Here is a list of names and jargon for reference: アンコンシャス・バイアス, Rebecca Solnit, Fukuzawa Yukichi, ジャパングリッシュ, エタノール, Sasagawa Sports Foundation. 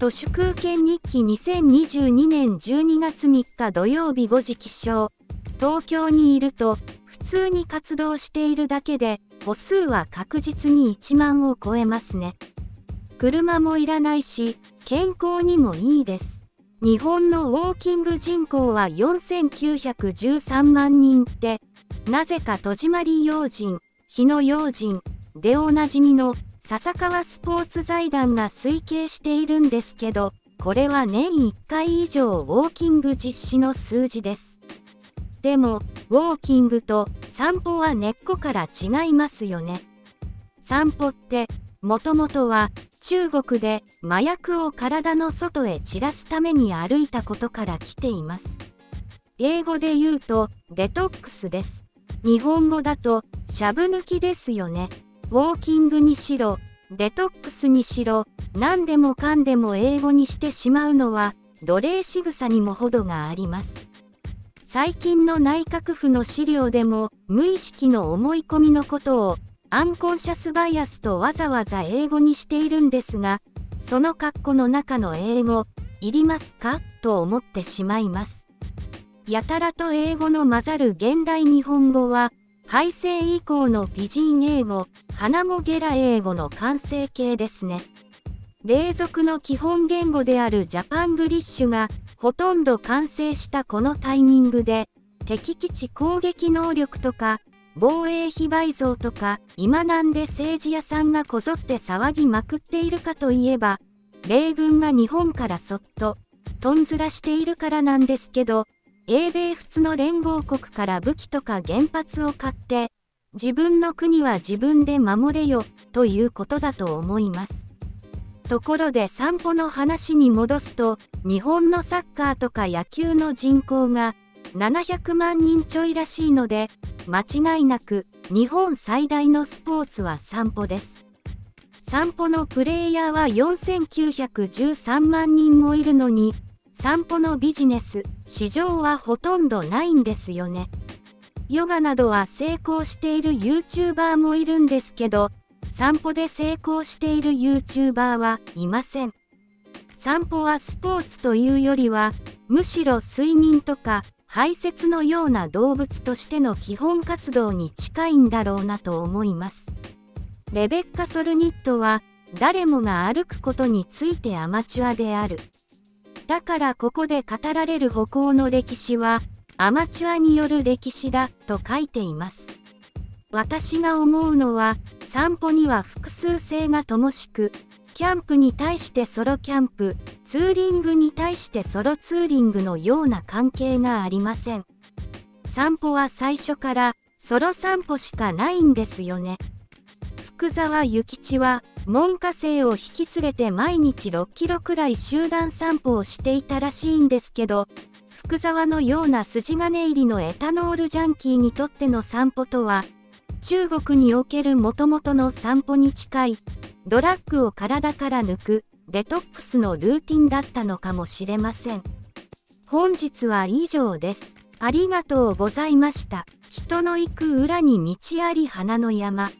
都市空権日記2022年12月3日土曜日5時起床。東京にいると、普通に活動しているだけで、歩数は確実に1万を超えますね。車もいらないし、健康にもいいです。日本のウォーキング人口は4913万人って、なぜか戸締まり要人、日野要人でおなじみの笹川スポーツ財団が推計しているんですけど、これは年1回以上ウォーキング実施の数字です。でも、ウォーキングと散歩は根っこから違いますよね。散歩って、もともとは中国で麻薬を体の外へ散らすために歩いたことから来ています。英語で言うとデトックスです。日本語だとシャブ抜きですよね。ウォーキングにしろ、デトックスにしろ、何でもかんでも英語にしてしまうのは奴隷仕草にも程があります。最近の内閣府の資料でも無意識の思い込みのことをアンコンシャスバイアスとわざわざ英語にしているんですが、その括弧の中の英語、いりますかと思ってしまいます。やたらと英語の混ざる現代日本語は、敗戦以降の美人英語、花もげら英語の完成形ですね。隷属の基本言語であるジャパングリッシュが、ほとんど完成したこのタイミングで、敵基地攻撃能力とか、防衛費倍増とか、今なんで政治屋さんがこぞって騒ぎまくっているかといえば、米軍が日本からそっと、とんずらしているからなんですけど、英米仏の連合国から武器とか原発を買って、自分の国は自分で守れよ、ということだと思います。ところで散歩の話に戻すと、日本のサッカーとか野球の人口が、700万人ちょいらしいので、間違いなく日本最大のスポーツは散歩です。散歩のプレイヤーは4913万人もいるのに、散歩のビジネス、市場はほとんどないんですよね。ヨガなどは成功している YouTuber もいるんですけど、散歩で成功している YouTuber はいません。散歩はスポーツというよりは、むしろ睡眠とか排泄のような動物としての基本活動に近いんだろうなと思います。レベッカ・ソルニットは、誰もが歩くことについてアマチュアである。だからここで語られる歩行の歴史は、アマチュアによる歴史だと書いています。私が思うのは、散歩には複数性が乏しく、キャンプに対してソロキャンプ、ツーリングに対してソロツーリングのような関係がありません。散歩は最初からソロ散歩しかないんですよね。福沢諭吉は門下生を引き連れて毎日6キロくらい集団散歩をしていたらしいんですけど、福沢のような筋金入りのエタノールジャンキーにとっての散歩とは、中国におけるもともとの散歩に近い、ドラッグを体から抜くデトックスのルーティンだったのかもしれません。本日は以上です。ありがとうございました。人の行く裏に道あり花の山。